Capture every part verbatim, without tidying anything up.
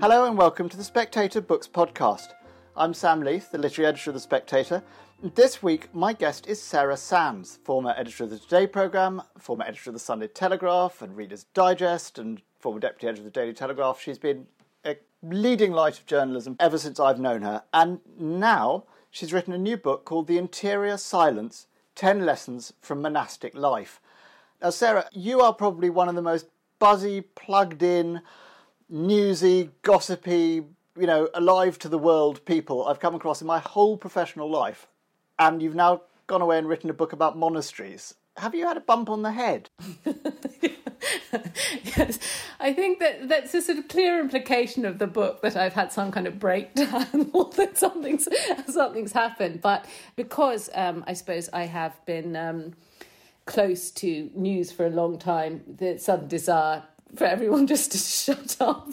Hello and welcome to the Spectator Books Podcast. I'm Sam Leith, the literary editor of The Spectator. This week, my guest is Sarah Sands, former editor of the Today programme, former editor of the Sunday Telegraph and Reader's Digest, and former deputy editor of the Daily Telegraph. She's been a leading light of journalism ever since I've known her. And now she's written a new book called The Interior Silence, ten Lessons from Monastic Life. Now, Sarah, you are probably one of the most buzzy, plugged-in, newsy, gossipy, you know, alive to the world people I've come across in my whole professional life. And you've now gone away and written a book about monasteries. Have you had a bump on the head? Yes, I think that that's a sort of clear implication of the book, that I've had some kind of breakdown or that something's, something's happened. But because um, I suppose I have been um, close to news for a long time, the sudden desire for everyone just to shut up,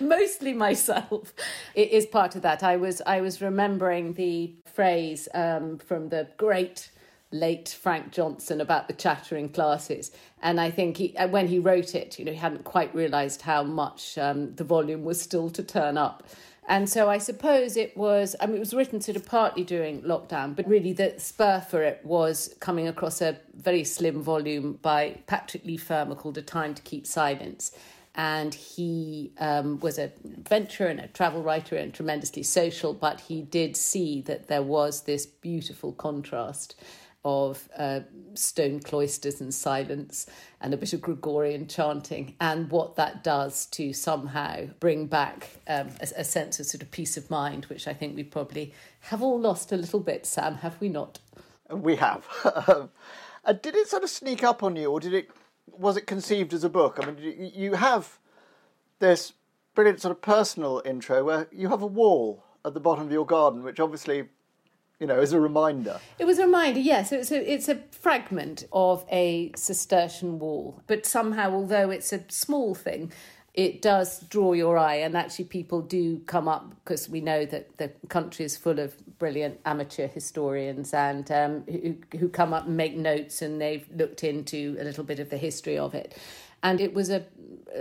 mostly myself, it is part of that. I was I was remembering the phrase um, from the great late Frank Johnson about the chattering classes, and I think he, when he wrote it, you know, he hadn't quite realised how much um, the volume was still to turn up. And so I suppose it was, I mean, it was written sort of partly during lockdown, but really the spur for it was coming across a very slim volume by Patrick Leigh Fermor called A Time to Keep Silence. And he um, was an adventurer and a travel writer and tremendously social, but he did see that there was this beautiful contrast of uh, stone cloisters and silence and a bit of Gregorian chanting, and what that does to somehow bring back um, a, a sense of sort of peace of mind, which I think we probably have all lost a little bit, Sam, have we not? We have. um, uh, did it sort of sneak up on you, or did it? was it conceived as a book? I mean, you have this brilliant sort of personal intro where you have a wall at the bottom of your garden, which obviously, you know, is a reminder. It was a reminder, yes. It's a, it's a fragment of a Cistercian wall. But somehow, although it's a small thing, it does draw your eye. And actually people do come up, because we know that the country is full of brilliant amateur historians and um, who, who come up and make notes, and they've looked into a little bit of the history of it. And it was a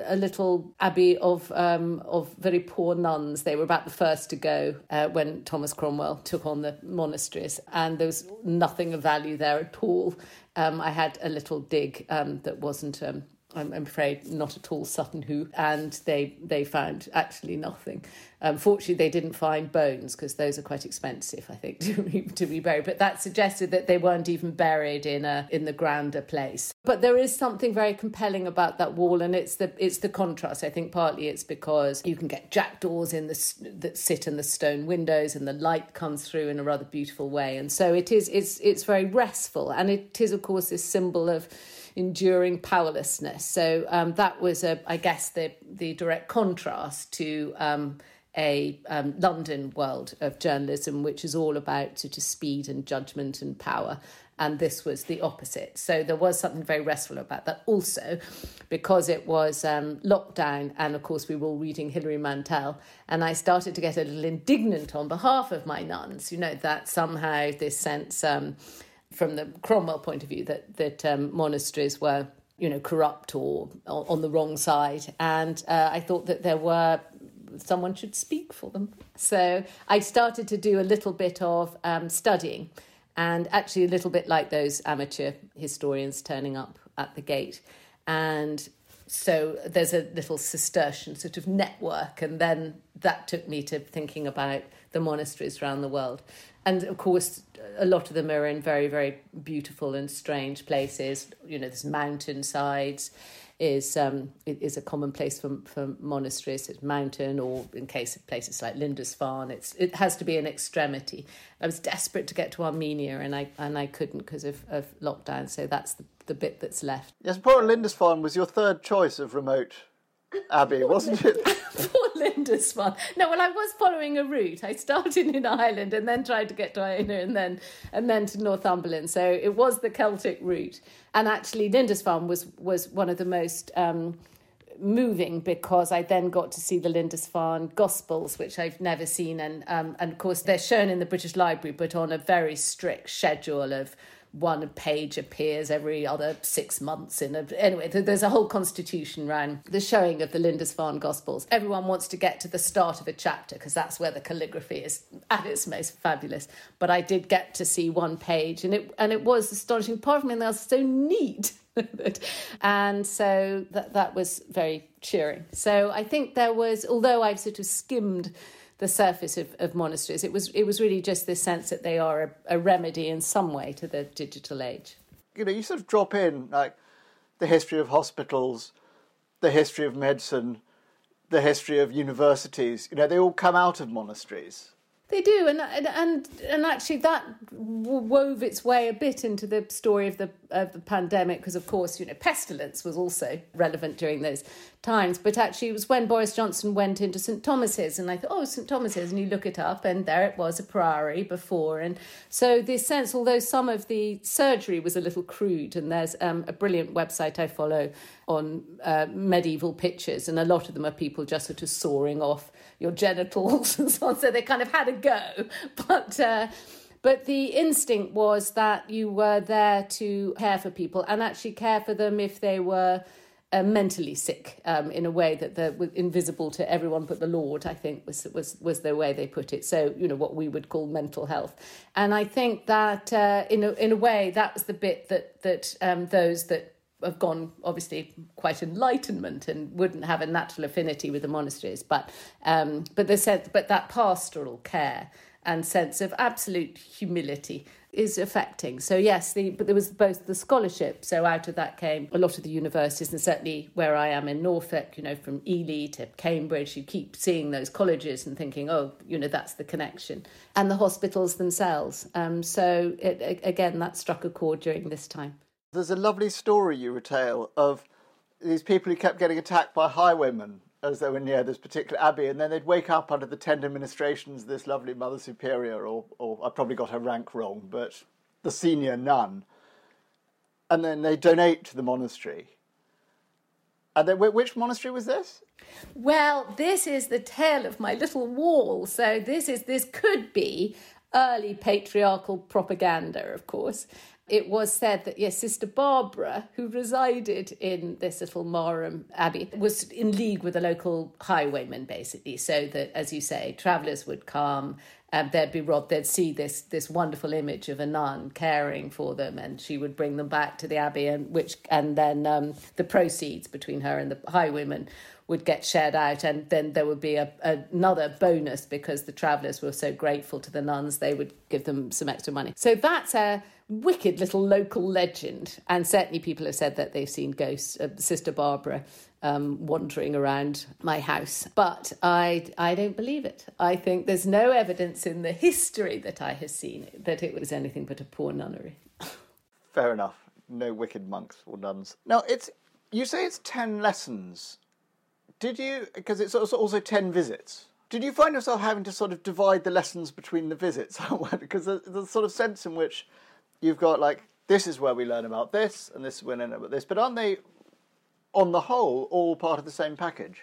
a little abbey of um, of very poor nuns. They were about the first to go uh, when Thomas Cromwell took on the monasteries, and there was nothing of value there at all. Um, I had a little dig um, that wasn't, um, I'm afraid, not at all Sutton Hoo, and they, they found actually nothing. Unfortunately, um, they didn't find bones, because those are quite expensive, I think, to be, to be buried. But that suggested that they weren't even buried in a in the grander place. But there is something very compelling about that wall, and it's the it's the contrast. I think partly it's because you can get jackdaws in the that sit in the stone windows, and the light comes through in a rather beautiful way. And so it is it's it's very restful, and it is, of course, this symbol of enduring powerlessness. So um, that was, a, I guess, the the direct contrast to Um, a um, London world of journalism, which is all about sort of speed and judgment and power. And this was the opposite. So there was something very restful about that. Also, because it was um, lockdown, and of course we were all reading Hilary Mantel, and I started to get a little indignant on behalf of my nuns, you know, that somehow this sense, um, from the Cromwell point of view, that, that um, monasteries were, you know, corrupt or, or on the wrong side. And uh, I thought that there were someone should speak for them. So I started to do a little bit of um, studying, and actually a little bit like those amateur historians turning up at the gate. And so there's a little Cistercian sort of network, and then that took me to thinking about the monasteries around the world. And of course, a lot of them are in very, very beautiful and strange places. You know, there's mountainsides. Is um it is a common place for for monasteries. It's mountain, or in case of places like Lindisfarne, it's it has to be an extremity. I was desperate to get to Armenia, and I and I couldn't because of, of lockdown. So that's the, the bit that's left. Yes, poor Lindisfarne was your third choice of remote abbey, wasn't it? Poor Lindisfarne. No, well, I was following a route. I started in Ireland and then tried to get to Iona and then and then to Northumberland. So it was the Celtic route. And actually, Lindisfarne was was one of the most um, moving, because I then got to see the Lindisfarne Gospels, which I've never seen. And um, and of course, they're shown in the British Library, but on a very strict schedule of one page appears every other six months. In a, anyway, there's a whole constitution around the showing of the Lindisfarne Gospels. Everyone wants to get to the start of a chapter because that's where the calligraphy is at its most fabulous. But I did get to see one page, and it and it was astonishing. Part of me, and they were so neat. And so that that was very cheering. So I think there was, although I've sort of skimmed the surface of, of monasteries, it was it was really just this sense that they are a, a remedy in some way to the digital age. You know, you sort of drop in, like, the history of hospitals, the history of medicine, the history of universities. You know, they all come out of monasteries. They do, and and and actually that wove its way a bit into the story of the of the pandemic, because of course, you know, pestilence was also relevant during those times. But actually, it was when Boris Johnson went into St Thomas's, and I thought, oh, St Thomas's, and you look it up, and there it was, a priory before. And so this sense, although some of the surgery was a little crude, and there's um, a brilliant website I follow on uh, medieval pictures, and a lot of them are people just sort of sawing off your genitals and so on. So they kind of had a go, but uh, but the instinct was that you were there to care for people, and actually care for them if they were uh, mentally sick, um, in a way that they were invisible to everyone but the Lord, I think was was was the way they put it. So, you know, what we would call mental health. And I think that uh, in a, in a way that was the bit that that um, those that have gone obviously quite enlightenment and wouldn't have a natural affinity with the monasteries, but um, but the sense, but that pastoral care and sense of absolute humility is affecting. So yes, the, but there was both the scholarship, so out of that came a lot of the universities, and certainly where I am in Norfolk, you know, from Ely to Cambridge, you keep seeing those colleges and thinking, oh, you know, that's the connection. And the hospitals themselves. Um, so it, again, that struck a chord during this time. There's a lovely story you retell of these people who kept getting attacked by highwaymen as they were near this particular abbey, and then they'd wake up under the tender ministrations of this lovely Mother Superior, or, or I probably got her rank wrong, but the senior nun, and then they donate to the monastery. And then, which monastery was this? Well, this is the tale of my little wall. So this is this could be early patriarchal propaganda, of course. It was said that, yes, Sister Barbara, who resided in this little Marham Abbey, was in league with the local highwaymen, basically, so that, as you say, travellers would come, and they'd be robbed, they'd see this this wonderful image of a nun caring for them, and she would bring them back to the abbey, and which and then um, the proceeds between her and the highwaymen would get shared out, and then there would be a, a, another bonus, because the travellers were so grateful to the nuns, they would give them some extra money. So that's a wicked little local legend, and certainly people have said that they've seen ghosts, uh, Sister Barbara, um, wandering around my house. But I, I don't believe it. I think there's no evidence in the history that I have seen that it was anything but a poor nunnery. Fair enough. No wicked monks or nuns. Now, it's you say it's ten lessons. Did you, because it's also ten visits, did you find yourself having to sort of divide the lessons between the visits? Because there's, there's a sort of sense in which you've got, like, this is where we learn about this, and this is where we learn about this. But aren't they, on the whole, all part of the same package?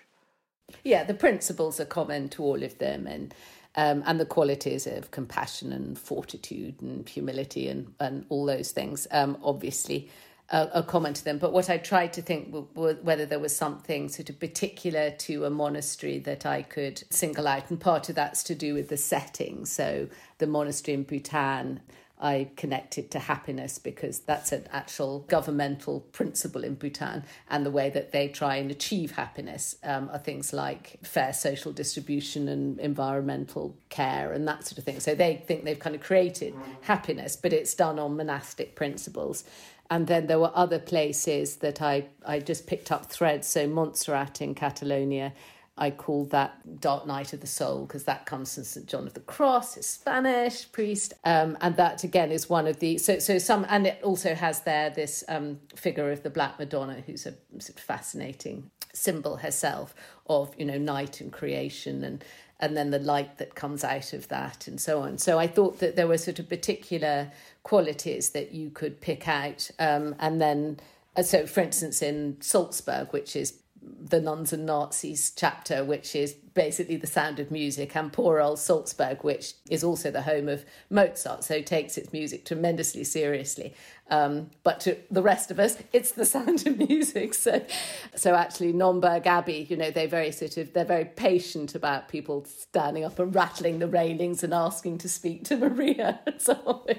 Yeah, the principles are common to all of them, and um, and the qualities of compassion and fortitude and humility and, and all those things, um, obviously, uh, are common to them. But what I tried to think w- w- whether there was something sort of particular to a monastery that I could single out, and part of that's to do with the setting. So the monastery in Bhutan, I connected to happiness, because that's an actual governmental principle in Bhutan, and the way that they try and achieve happiness um, are things like fair social distribution and environmental care and that sort of thing. So they think they've kind of created happiness, but it's done on monastic principles. And then there were other places that I, I just picked up threads. So Montserrat in Catalonia, I call that Dark Night of the Soul, because that comes from St John of the Cross, it's Spanish priest, um, and that again is one of the so so some, and it also has there this um, figure of the Black Madonna, who's a fascinating symbol herself of, you know, night and creation, and and then the light that comes out of that, and so on. So I thought that there were sort of particular qualities that you could pick out. Um, and then, so for instance, in Salzburg, which is the Nuns and Nazis chapter, which is basically the Sound of Music, and poor old Salzburg, which is also the home of Mozart, so takes its music tremendously seriously. Um, but to the rest of us, it's the Sound of Music. So, so actually, Nomburg Abbey, you know, they very sort of they're very patient about people standing up and rattling the railings and asking to speak to Maria and so on.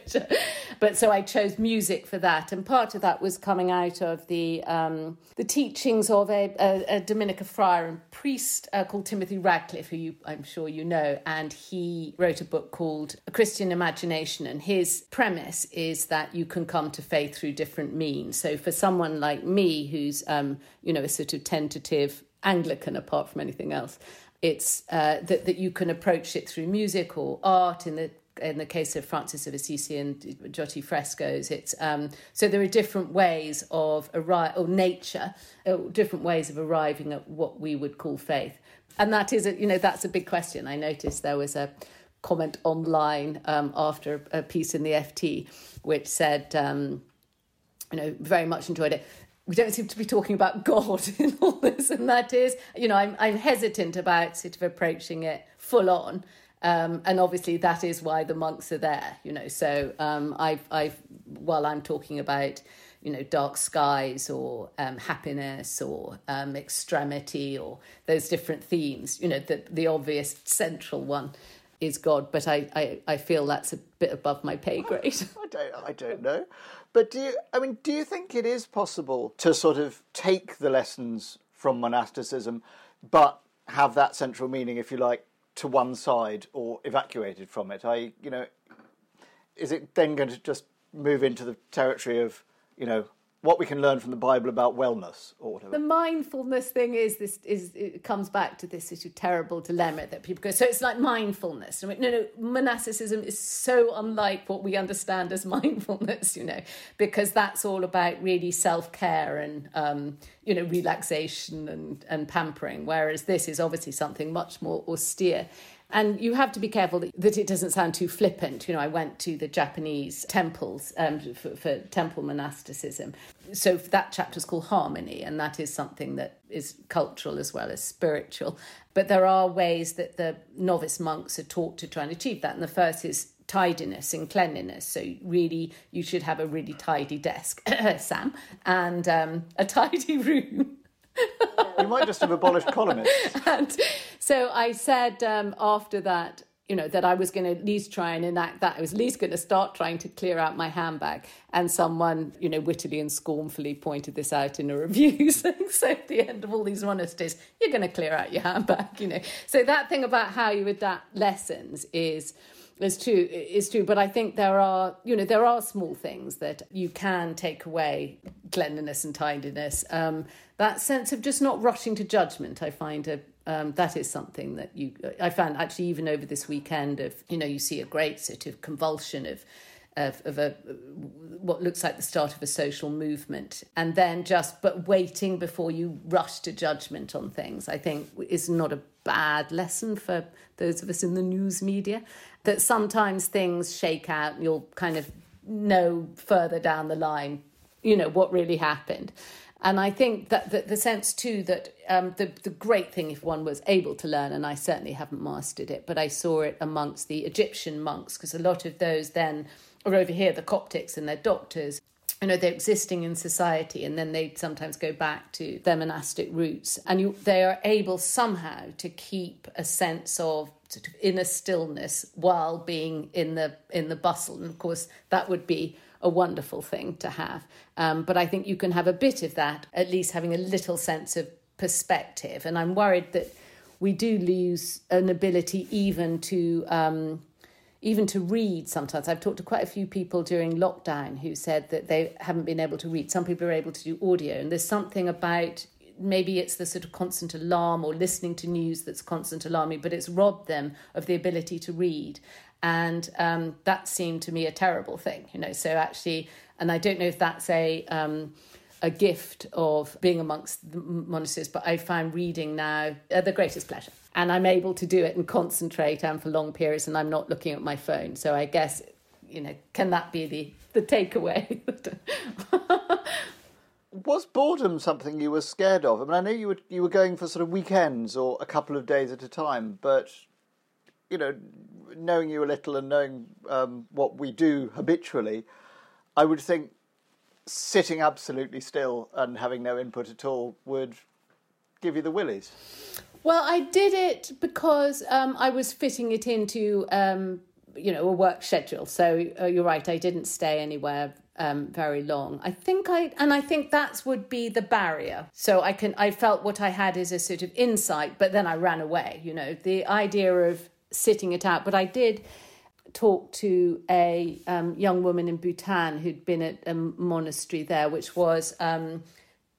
But so I chose music for that, and part of that was coming out of the um, the teachings of a, a, a Dominican friar and priest uh, called Timothy Radcliffe, who you, I'm sure you know, and he wrote a book called A Christian Imagination, and his premise is that you can come to faith through different means. So for someone like me, who's, um, you know, a sort of tentative Anglican, apart from anything else, it's uh, that, that you can approach it through music or art. In the in the case of Francis of Assisi and Giotti frescoes, it's um, so there are different ways of arri- or nature, or different ways of arriving at what we would call faith. And that is, a, you know, that's a big question. I noticed there was a comment online um, after a piece in the F T, which said, um, you know, very much enjoyed it. We don't seem to be talking about God in all this. And that is, you know, I'm, I'm hesitant about sort of approaching it full on. Um, and obviously that is why the monks are there, you know. So um, I've, I've, while I'm talking about, you know, dark skies or um, happiness or um, extremity or those different themes, you know, the, the obvious central one is God, but I, I, I feel that's a bit above my pay grade. I don't I don't know. But do you, I mean, do you think it is possible to sort of take the lessons from monasticism but have that central meaning, if you like, to one side or evacuated from it? I, you know, is it then going to just move into the territory of, you know, what we can learn from the Bible about wellness or whatever? The mindfulness thing is this is it comes back to this sort of terrible dilemma that people go, so it's like mindfulness. I mean, no, no, monasticism is so unlike what we understand as mindfulness, you know, because that's all about really self-care and, um, you know, relaxation and, and pampering, whereas this is obviously something much more austere. And you have to be careful that, that it doesn't sound too flippant. You know, I went to the Japanese temples um, for, for temple monasticism. So that chapter is called Harmony, and that is something that is cultural as well as spiritual. But there are ways that the novice monks are taught to try and achieve that. And the first is tidiness and cleanliness. So really, you should have a really tidy desk, Sam, and um, a tidy room. You might just have abolished colonists. And so I said um, after that, you know, that I was going to at least try and enact that. I was at least going to start trying to clear out my handbag. And someone, you know, wittily and scornfully pointed this out in a review, saying, so at the end of all these monasteries, you're going to clear out your handbag, you know. So that thing about how you adapt lessons is... It's true, it's true, but I think there are, you know, there are small things that you can take away, cleanliness and tidiness. Um, that sense of just not rushing to judgment, I find a, um, that is something that you, I found actually even over this weekend of, you know, you see a great sort of convulsion of, of, of a, what looks like the start of a social movement. And then just, but waiting before you rush to judgment on things, I think is not a bad lesson for those of us in the news media, that sometimes things shake out and you'll kind of know further down the line, you know, what really happened. And I think that the, the sense too that um, the, the great thing if one was able to learn, and I certainly haven't mastered it, but I saw it amongst the Egyptian monks, because a lot of those then are over here, the Coptics and their doctors. You know, they're existing in society, and then they sometimes go back to their monastic roots, and you, they are able somehow to keep a sense of sort of inner stillness while being in the in the bustle. And of course, that would be a wonderful thing to have. Um, but I think you can have a bit of that, at least having a little sense of perspective. And I'm worried that we do lose an ability even to... Um, Even to read sometimes. I've talked to quite a few people during lockdown who said that they haven't been able to read. Some people are able to do audio. And there's something about, maybe it's the sort of constant alarm or listening to news that's constant alarming, but it's robbed them of the ability to read. And um, that seemed to me a terrible thing, you know. So actually, and I don't know if that's a... Um, a gift of being amongst the monasteries, but I find reading now uh, the greatest pleasure. And I'm able to do it and concentrate and for long periods, and I'm not looking at my phone. So I guess, you know, can that be the, the takeaway? Was boredom something you were scared of? I mean, I know you were, you were going for sort of weekends or a couple of days at a time, but, you know, knowing you a little and knowing um, what we do habitually, I would think sitting absolutely still and having no input at all would give you the willies. Well, I did it because um, I was fitting it into, um, you know, a work schedule. So uh, you're right, I didn't stay anywhere um, very long. I think I, and I think that's would be the barrier. So I can, I felt what I had is a sort of insight, but then I ran away, you know, the idea of sitting it out. But I did talk to a um, young woman in Bhutan who'd been at a monastery there, which was, um,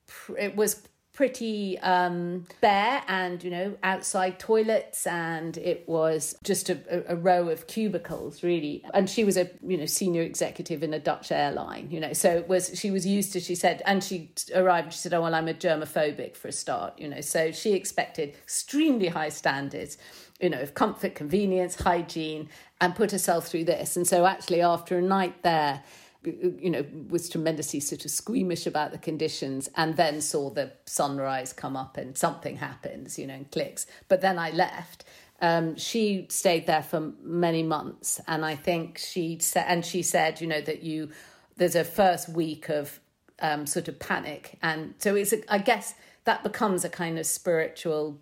pr- it was pretty um, bare and, you know, outside toilets, and it was just a, a row of cubicles, really. And she was a, you know, senior executive in a Dutch airline, you know, so it was, she was used to, she said, and she arrived, she said, oh, well, I'm a germophobic for a start, you know, so she expected extremely high standards, you know, of comfort, convenience, hygiene, and put herself through this. And so actually after a night there, you know, was tremendously sort of squeamish about the conditions, and then saw the sunrise come up and something happens, you know, and clicks. But then I left. Um, she stayed there for many months. And I think she said, and she said, you know, that you, there's a first week of um, sort of panic. And so it's, a, I guess that becomes a kind of spiritual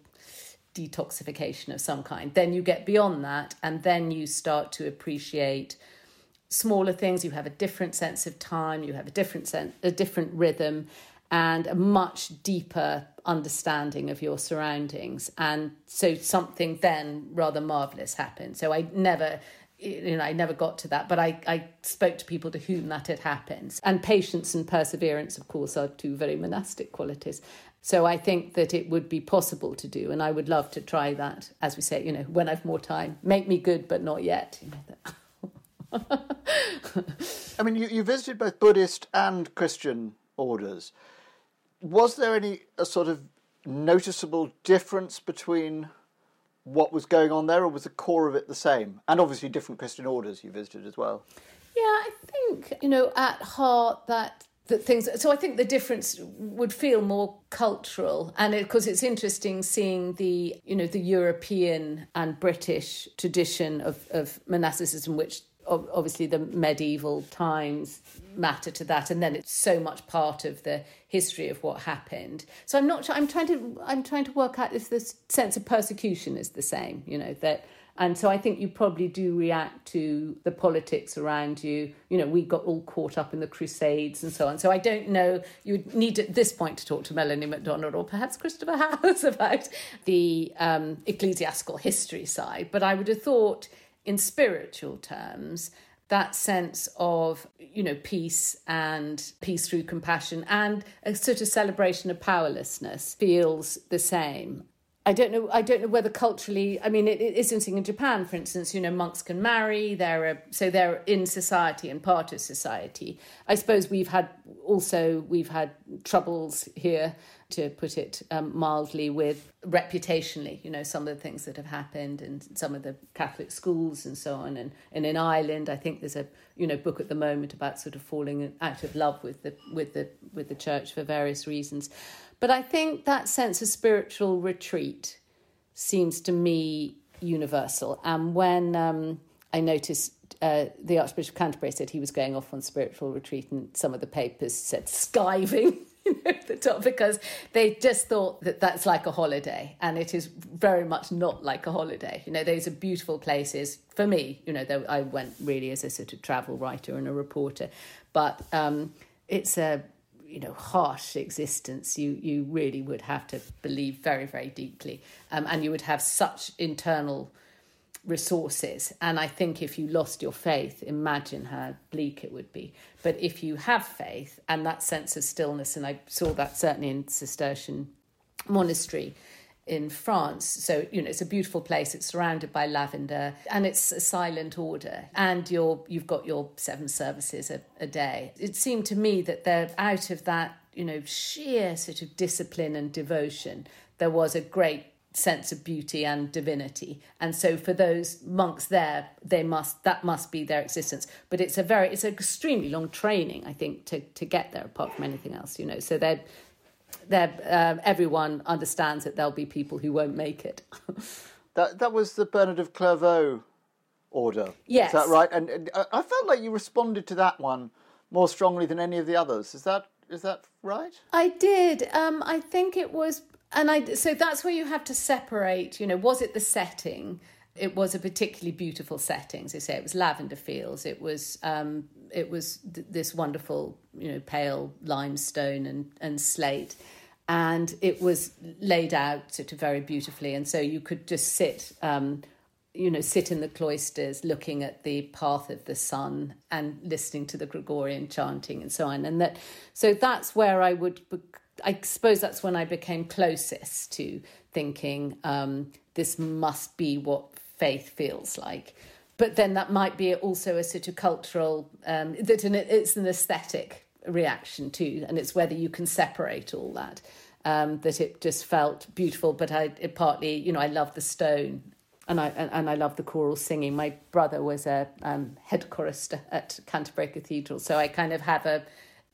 detoxification of some kind. Then you get beyond that, and then you start to appreciate smaller things. You have a different sense of time, you have a different sense, a different rhythm, and a much deeper understanding of your surroundings. And so something then rather marvellous happened. So I never, you know, I never got to that, but I, I spoke to people to whom that had happened. And patience and perseverance, of course, are two very monastic qualities. So I think that it would be possible to do, and I would love to try that, as we say, you know, when I've more time. Make me good, but not yet. You know, I mean, you, you visited both Buddhist and Christian orders. Was there any a sort of noticeable difference between what was going on there, or was the core of it the same? And obviously different Christian orders you visited as well. Yeah, I think, you know, at heart that... That things, so I think the difference would feel more cultural, and of course it's interesting seeing the, you know, the European and British tradition of, of monasticism, which obviously the medieval times matter to that, and then it's so much part of the history of what happened. So I'm not sure. I'm trying to I'm trying to work out if this sense of persecution is the same, you know, that. And so I think you probably do react to the politics around you. You know, we got all caught up in the Crusades and so on. So I don't know, you would need at this point to talk to Melanie MacDonald or perhaps Christopher Howes about the um, ecclesiastical history side. But I would have thought in spiritual terms, that sense of, you know, peace and peace through compassion and a sort of celebration of powerlessness feels the same. I don't know. I don't know whether culturally. I mean, it, it is interesting in Japan, for instance. You know, monks can marry. They're a, so they're in society and part of society. I suppose we've had also we've had troubles here, to put it um, mildly, with reputationally. You know, some of the things that have happened and some of the Catholic schools and so on. And and in Ireland, I think there's a you know book at the moment about sort of falling out of love with the with the with the church for various reasons. But I think that sense of spiritual retreat seems to me universal. And when um, I noticed uh, the Archbishop of Canterbury said he was going off on spiritual retreat, and some of the papers said skiving you know, at the top, because they just thought that that's like a holiday, and it is very much not like a holiday. You know, those are beautiful places for me. You know, though I went really as a sort of travel writer and a reporter, but um, it's a you know, harsh existence. You you really would have to believe very, very deeply. Um, and you would have such internal resources. And I think if you lost your faith, imagine how bleak it would be. But if you have faith and that sense of stillness, and I saw that certainly in Cistercian monastery, in France. So, you know, it's a beautiful place. It's surrounded by lavender and it's a silent order. And you're, you've got your seven services a, a day. It seemed to me that they're out of that, you know, sheer sort of discipline and devotion, there was a great sense of beauty and divinity. And so for those monks there, they must, that must be their existence. But it's a very, it's an extremely long training, I think, to, to get there, apart from anything else, you know. So they're, they're, uh, everyone understands that there'll be people who won't make it. that that was the Bernard of Clairvaux order. Yes. Is that right? And, and I felt like you responded to that one more strongly than any of the others. Is that, is that right? I did. Um, I think it was... And I, so that's where you have to separate, you know, was it the setting? It was a particularly beautiful setting. As I say, it was lavender fields. It was um, it was th- this wonderful, you know, pale limestone and, and slate. And it was laid out sort of very beautifully. And so you could just sit, um, you know, sit in the cloisters looking at the path of the sun and listening to the Gregorian chanting and so on. And that, so that's where I would... Be- I suppose that's when I became closest to thinking um, this must be what faith feels like. But then that might be also a sort of cultural, um, that an, it's an aesthetic reaction too, and it's whether you can separate all that, um, that it just felt beautiful. But I it partly, you know, I love the stone and I and, and I love the choral singing. My brother was a um, head chorister at Canterbury Cathedral, so I kind of have a...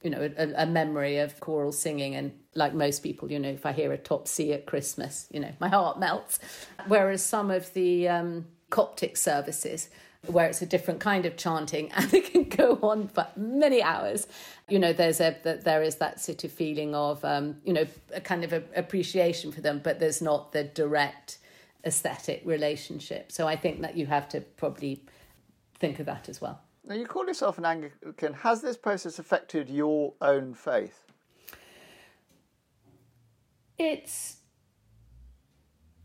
you know, a, a memory of choral singing. And like most people, you know, if I hear a top C at Christmas, you know, my heart melts. Whereas some of the um, Coptic services, where it's a different kind of chanting and it can go on for many hours, you know, there's a there is that sort of feeling of, um, you know, a kind of a, appreciation for them, but there's not the direct aesthetic relationship. So I think that you have to probably think of that as well. Now, you call yourself an Anglican. Has this process affected your own faith? It's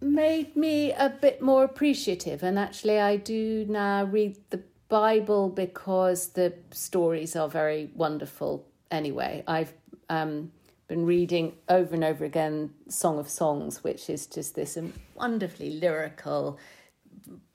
made me a bit more appreciative. And actually, I do now read the Bible because the stories are very wonderful anyway. I've um, been reading over and over again Song of Songs, which is just this wonderfully lyrical,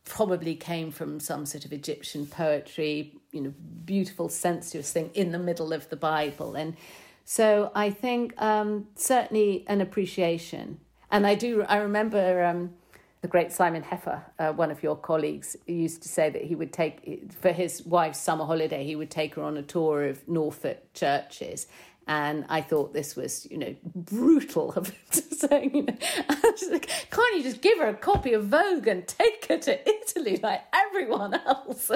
probably came from some sort of Egyptian poetry, you know, beautiful, sensuous thing in the middle of the Bible. And so I think um, certainly an appreciation. And I do, I remember um, the great Simon Heffer, uh, one of your colleagues, used to say that he would take, for his wife's summer holiday, he would take her on a tour of Norfolk churches. And I thought this was, you know, brutal of him to say, you know, I was like, can't you just give her a copy of Vogue and take her to Italy like everyone else?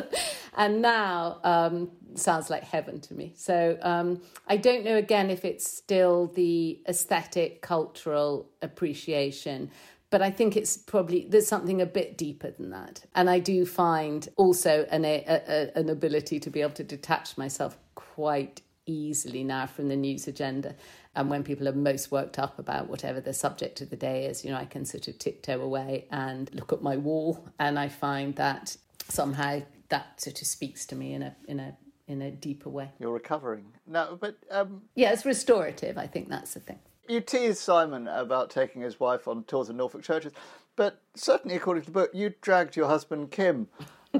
And now um, sounds like heaven to me. So um, I don't know, again, if it's still the aesthetic, cultural appreciation, but I think it's probably, there's something a bit deeper than that. And I do find also an, a, a, an ability to be able to detach myself quite easily now from the news agenda, and when people are most worked up about whatever the subject of the day is, you know, I can sort of tiptoe away and look at my wall, and I find that somehow that sort of speaks to me in a in a in a deeper way. You're recovering now, but um yeah, it's restorative. I think that's the thing. You tease Simon about taking his wife on tours of Norfolk churches, but certainly according to the book, you dragged your husband Kim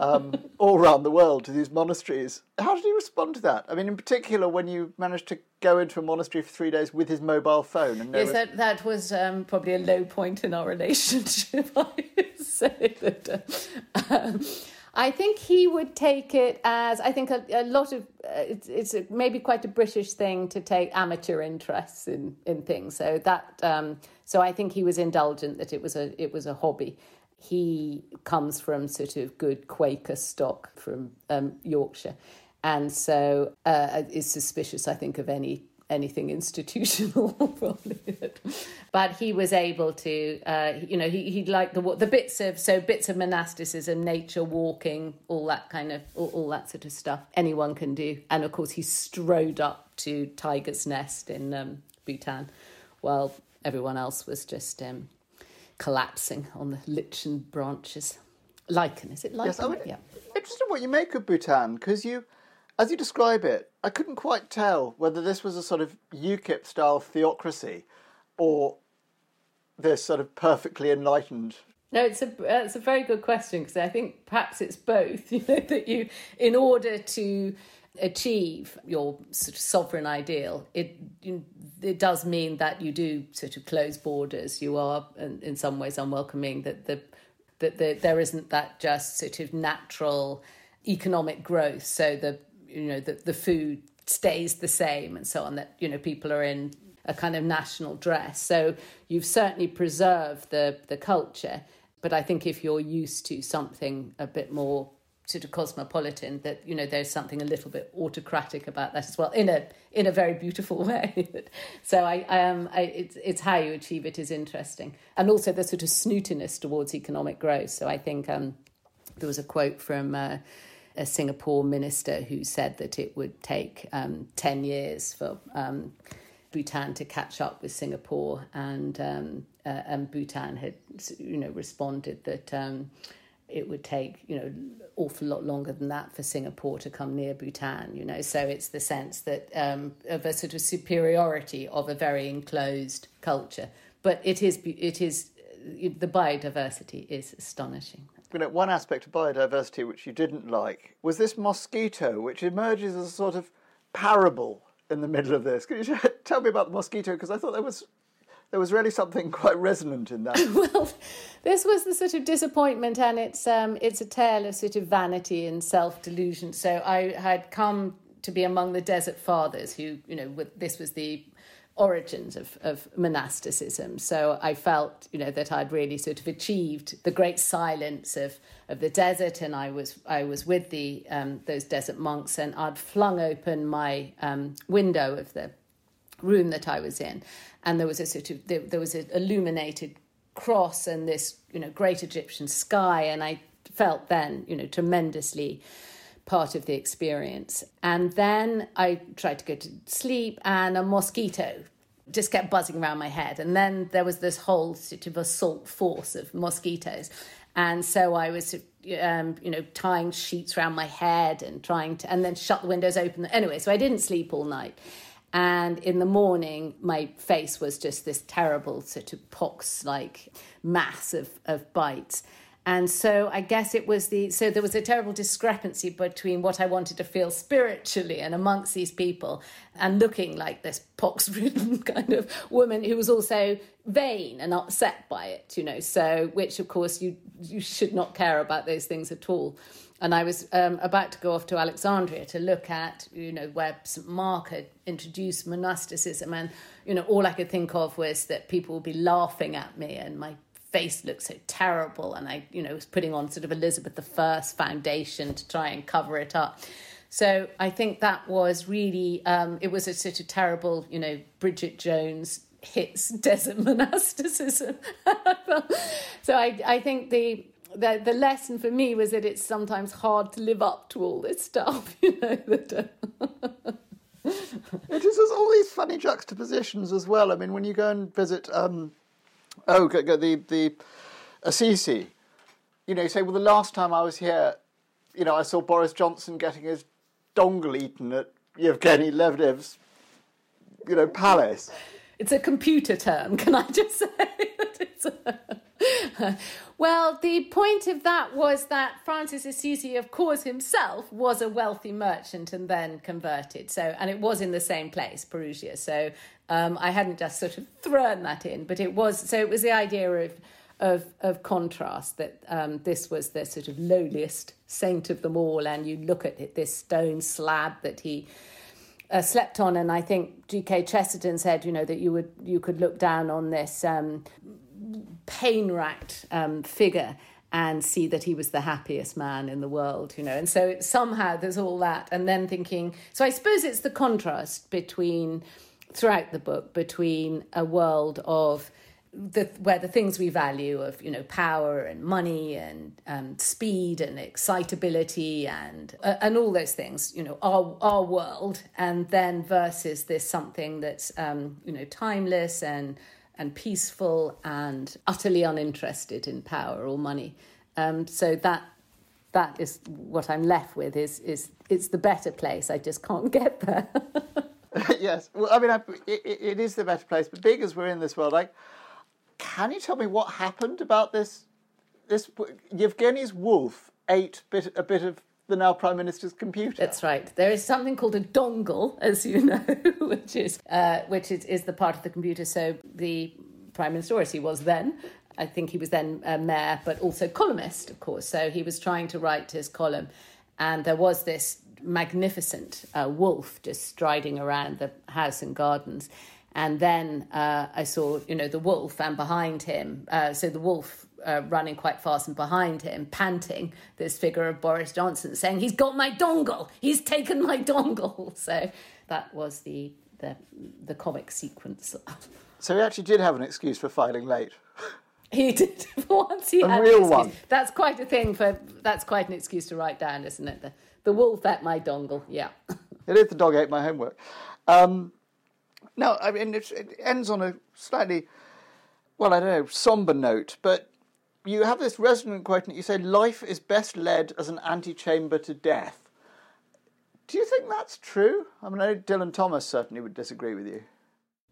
um, all around the world to these monasteries. How did he respond to that? I mean, in particular, when you managed to go into a monastery for three days with his mobile phone. And yes, that, that was um, probably a low point in our relationship, I would say. That, um, I think he would take it as, I think a, a lot of, uh, it's, it's a, maybe quite a British thing to take amateur interests in, in things. So that, um, so I think he was indulgent that it was a it was a hobby. He comes from sort of good Quaker stock from um, Yorkshire, and so uh, is suspicious, I think, of any anything institutional, probably. But he was able to, uh, you know, he he liked the the bits of so bits of monasticism, nature walking, all that kind of all, all that sort of stuff anyone can do. And of course, he strode up to Tiger's Nest in um, Bhutan, while everyone else was just. Um, collapsing on the lichen branches. Lichen, is it lichen? Yes, I would, yeah. Interesting what you make of Bhutan, because you, as you describe it, I couldn't quite tell whether this was a sort of UKIP-style theocracy or they're sort of perfectly enlightened? No, it's a it's a very good question, because I think perhaps it's both. You know, that you, in order to achieve your sort of sovereign ideal, it it does mean that you do sort of close borders. You are in some ways unwelcoming. That the that the, there isn't that just sort of natural economic growth. So the you know the the food stays the same and so on. That you know people are in a kind of national dress. So you've certainly preserved the the culture. But I think if you're used to something a bit more sort of cosmopolitan, that, you know, there's something a little bit autocratic about that as well, in a in a very beautiful way. So I, I um I, it's it's how you achieve it is interesting, and also the sort of snootiness towards economic growth. So I think um there was a quote from uh, a Singapore minister who said that it would take um ten years for um Bhutan to catch up with Singapore, and um uh, and Bhutan had you know responded that. Um, It would take, you know, awful lot longer than that for Singapore to come near Bhutan, you know. So it's the sense that um, of a sort of superiority of a very enclosed culture. But it is, it is the biodiversity is astonishing. You know, one aspect of biodiversity which you didn't like was this mosquito, which emerges as a sort of parable in the middle of this. Can you tell me about the mosquito? Because I thought there was... There was really something quite resonant in that. Well, this was the sort of disappointment, and it's um, it's a tale of sort of vanity and self-delusion. So I had come to be among the Desert Fathers, who, you know, with, this was the origins of, of monasticism. So I felt, you know, that I'd really sort of achieved the great silence of, of the desert, and I was I was with the um, those desert monks, and I'd flung open my um, window of the room that I was in, and there was a sort of there, there was an illuminated cross and this you know great Egyptian sky, and I felt then you know tremendously part of the experience. And then I tried to go to sleep, and a mosquito just kept buzzing around my head, and then there was this whole sort of assault force of mosquitoes, and so I was um, you know tying sheets around my head and trying to, and then shut the windows open anyway. So I didn't sleep all night. And in the morning, my face was just this terrible sort of pox-like mass of, of bites. And so I guess it was the... So there was a terrible discrepancy between what I wanted to feel spiritually and amongst these people, and looking like this pox-ridden kind of woman who was also vain and upset by it, you know, so which, of course, you you should not care about those things at all. And I was um, about to go off to Alexandria to look at, you know, where Saint Mark had introduced monasticism. And, you know, all I could think of was that people would be laughing at me, and my face looked so terrible. And I, you know, was putting on sort of Elizabeth the First foundation to try and cover it up. So I think that was really, um, it was a sort of terrible, you know, Bridget Jones hits desert monasticism. So I, I think the... The, the lesson for me was that it's sometimes hard to live up to all this stuff, you know. That, uh... It is all these funny juxtapositions as well. I mean, when you go and visit, um, oh, go, go, the, the Assisi, you know, you say, well, the last time I was here, you know, I saw Boris Johnson getting his dongle eaten at Yevgeny Levodev's, you know, palace. It's a computer term, can I just say? That it's a... Well, the point of that was that Francis Assisi, of course, himself was a wealthy merchant and then converted. So, and it was in the same place, Perugia. So um, I hadn't just sort of thrown that in, but it was. So it was the idea of of, of contrast, that um, this was the sort of lowliest saint of them all, and you look at it, this stone slab that he. Uh, slept on, and I think G K Chesterton said, you know, that you would you could look down on this um, pain-racked um, figure and see that he was the happiest man in the world, you know. And so it, somehow there's all that, and then thinking. So I suppose it's the contrast between throughout the book between a world of the where the things we value of you know power and money and um, speed and excitability and uh, and all those things, you know our our world, and then versus this something that's um, you know timeless and and peaceful and utterly uninterested in power or money. Um, so that that is what I'm left with is is it's the better place. I just can't get there. Yes, well, I mean I, it, it is the better place. But being as we're in this world, I. Can you tell me what happened about this? This Yevgeny's wolf ate bit, a bit of the now Prime Minister's computer. That's right. There is something called a dongle, as you know, which is uh, which is, is the part of the computer. So the Prime Minister, as he was then, I think he was then uh, mayor, but also columnist, of course. So he was trying to write his column, and there was this magnificent uh, wolf just striding around the house and gardens. And then uh, I saw, you know, the wolf and behind him, uh, so the wolf uh, running quite fast and behind him, panting, this figure of Boris Johnson saying, he's got my dongle, he's taken my dongle. So that was the the, the comic sequence. So he actually did have an excuse for filing late. He did, for once he a had real an excuse. One. That's quite a thing for, that's quite an excuse to write down, isn't it? The, the wolf at my dongle, yeah. It is the dog ate my homework. Um... No, I mean, it, it ends on a slightly, well, I don't know, sombre note, but you have this resonant quote and you say, life is best led as an antechamber to death. Do you think that's true? I mean, I know Dylan Thomas certainly would disagree with you.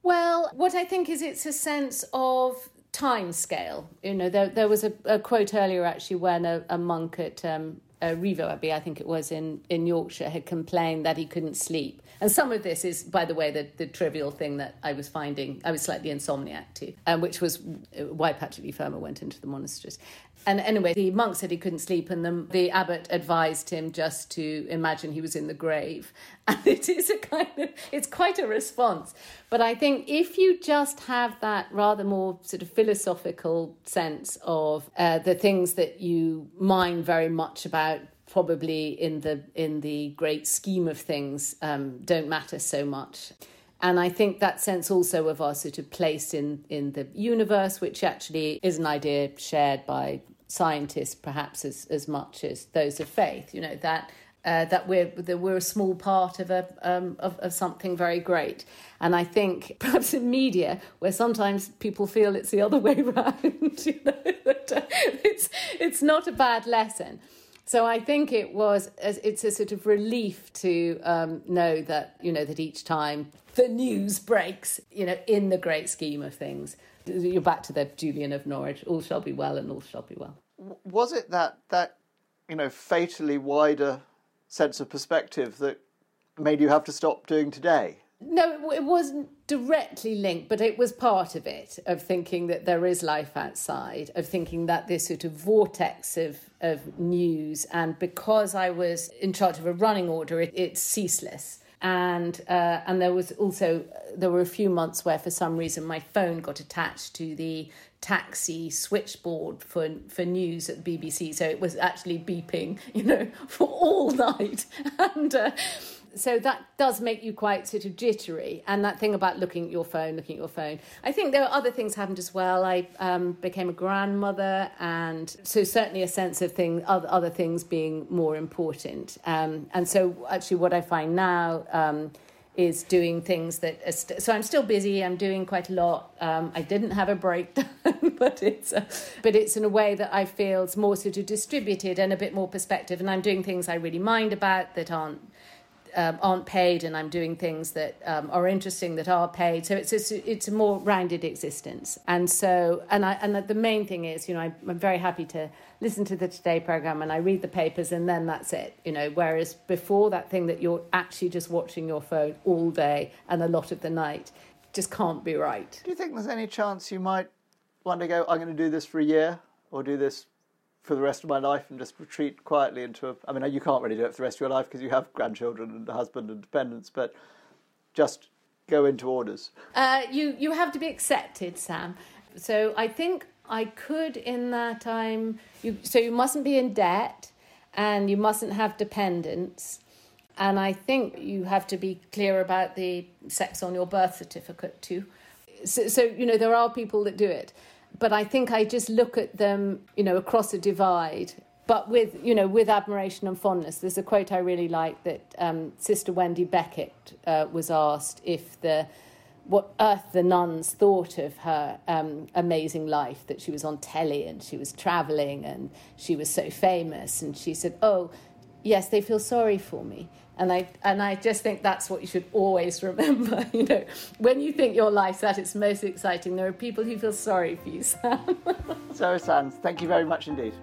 Well, what I think is it's a sense of time scale. You know, there, there was a, a quote earlier, actually, when a, a monk at... Um, Uh, Revo Abbey, I think it was, in, in Yorkshire, had complained that he couldn't sleep. And some of this is, by the way, the, the trivial thing that I was finding, I was slightly insomniac too, um, which was why Patrick Leigh Fermor went into the monasteries. And anyway, the monk said he couldn't sleep, and the, the abbot advised him just to imagine he was in the grave. And it is a kind of, it's quite a response. But I think if you just have that rather more sort of philosophical sense of uh, the things that you mind very much about, probably in the in the great scheme of things, um, don't matter so much. And I think that sense also of our sort of place in, in the universe, which actually is an idea shared by scientists perhaps as, as much as those of faith, you know, that uh, that we're that we're a small part of a um, of, of something very great. And I think perhaps in media, where sometimes people feel it's the other way around, you know, that, uh, it's it's not a bad lesson. So I think it was, it's a sort of relief to um, know that, you know, that each time the news breaks, you know, in the great scheme of things, you're back to the Julian of Norwich, all shall be well and all shall be well. Was it that, that, you know, fatally wider sense of perspective that made you have to stop doing Today? No, it wasn't directly linked, but it was part of it, of thinking that there is life outside, of thinking that this sort of vortex of, of news, and because I was in charge of a running order, it, it's ceaseless. And uh, and there was also, there were a few months where for some reason my phone got attached to the taxi switchboard for for news at the B B C, so it was actually beeping, you know, for all night. And... Uh, So that does make you quite sort of jittery. And that thing about looking at your phone, looking at your phone. I think there are other things happened as well. I um, became a grandmother, and so certainly a sense of thing, other, other things being more important. Um, and so actually what I find now um, is doing things that... Are st- so I'm still busy, I'm doing quite a lot. Um, I didn't have a breakdown, but it's a, but it's in a way that I feel it's more sort of distributed and a bit more perspective. And I'm doing things I really mind about that aren't... Um, aren't paid, and I'm doing things that um, are interesting that are paid. So it's a, it's a more rounded existence. And so, and I and the main thing is, you know, I, I'm very happy to listen to the Today programme and I read the papers, and then that's it, you know. Whereas before, that thing that you're actually just watching your phone all day and a lot of the night just can't be right. Do you think there's any chance you might one day go, I'm going to do this for a year, or do this for the rest of my life and just retreat quietly into a... I mean, you can't really do it for the rest of your life because you have grandchildren and a husband and dependents, but just go into orders. Uh, you, you have to be accepted, Sam. So I think I could in that I'm... You, so you mustn't be in debt and you mustn't have dependents. And I think you have to be clear about the sex on your birth certificate too. So, so you know, there are people that do it. But I think I just look at them, you know, across a divide, but with, you know, with admiration and fondness. There's a quote I really like that um, Sister Wendy Beckett uh, was asked if the, what earth the nuns thought of her um, amazing life, that she was on telly and she was travelling and she was so famous. And she said, oh, yes, they feel sorry for me. And I and I just think that's what you should always remember. You know, when you think your life's at its most exciting, there are people who feel sorry for you, Sam. Sarah Sands, thank you very much indeed.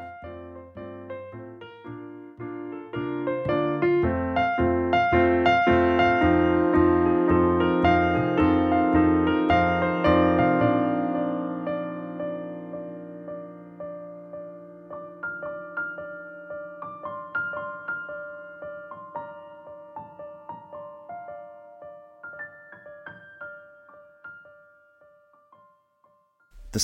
The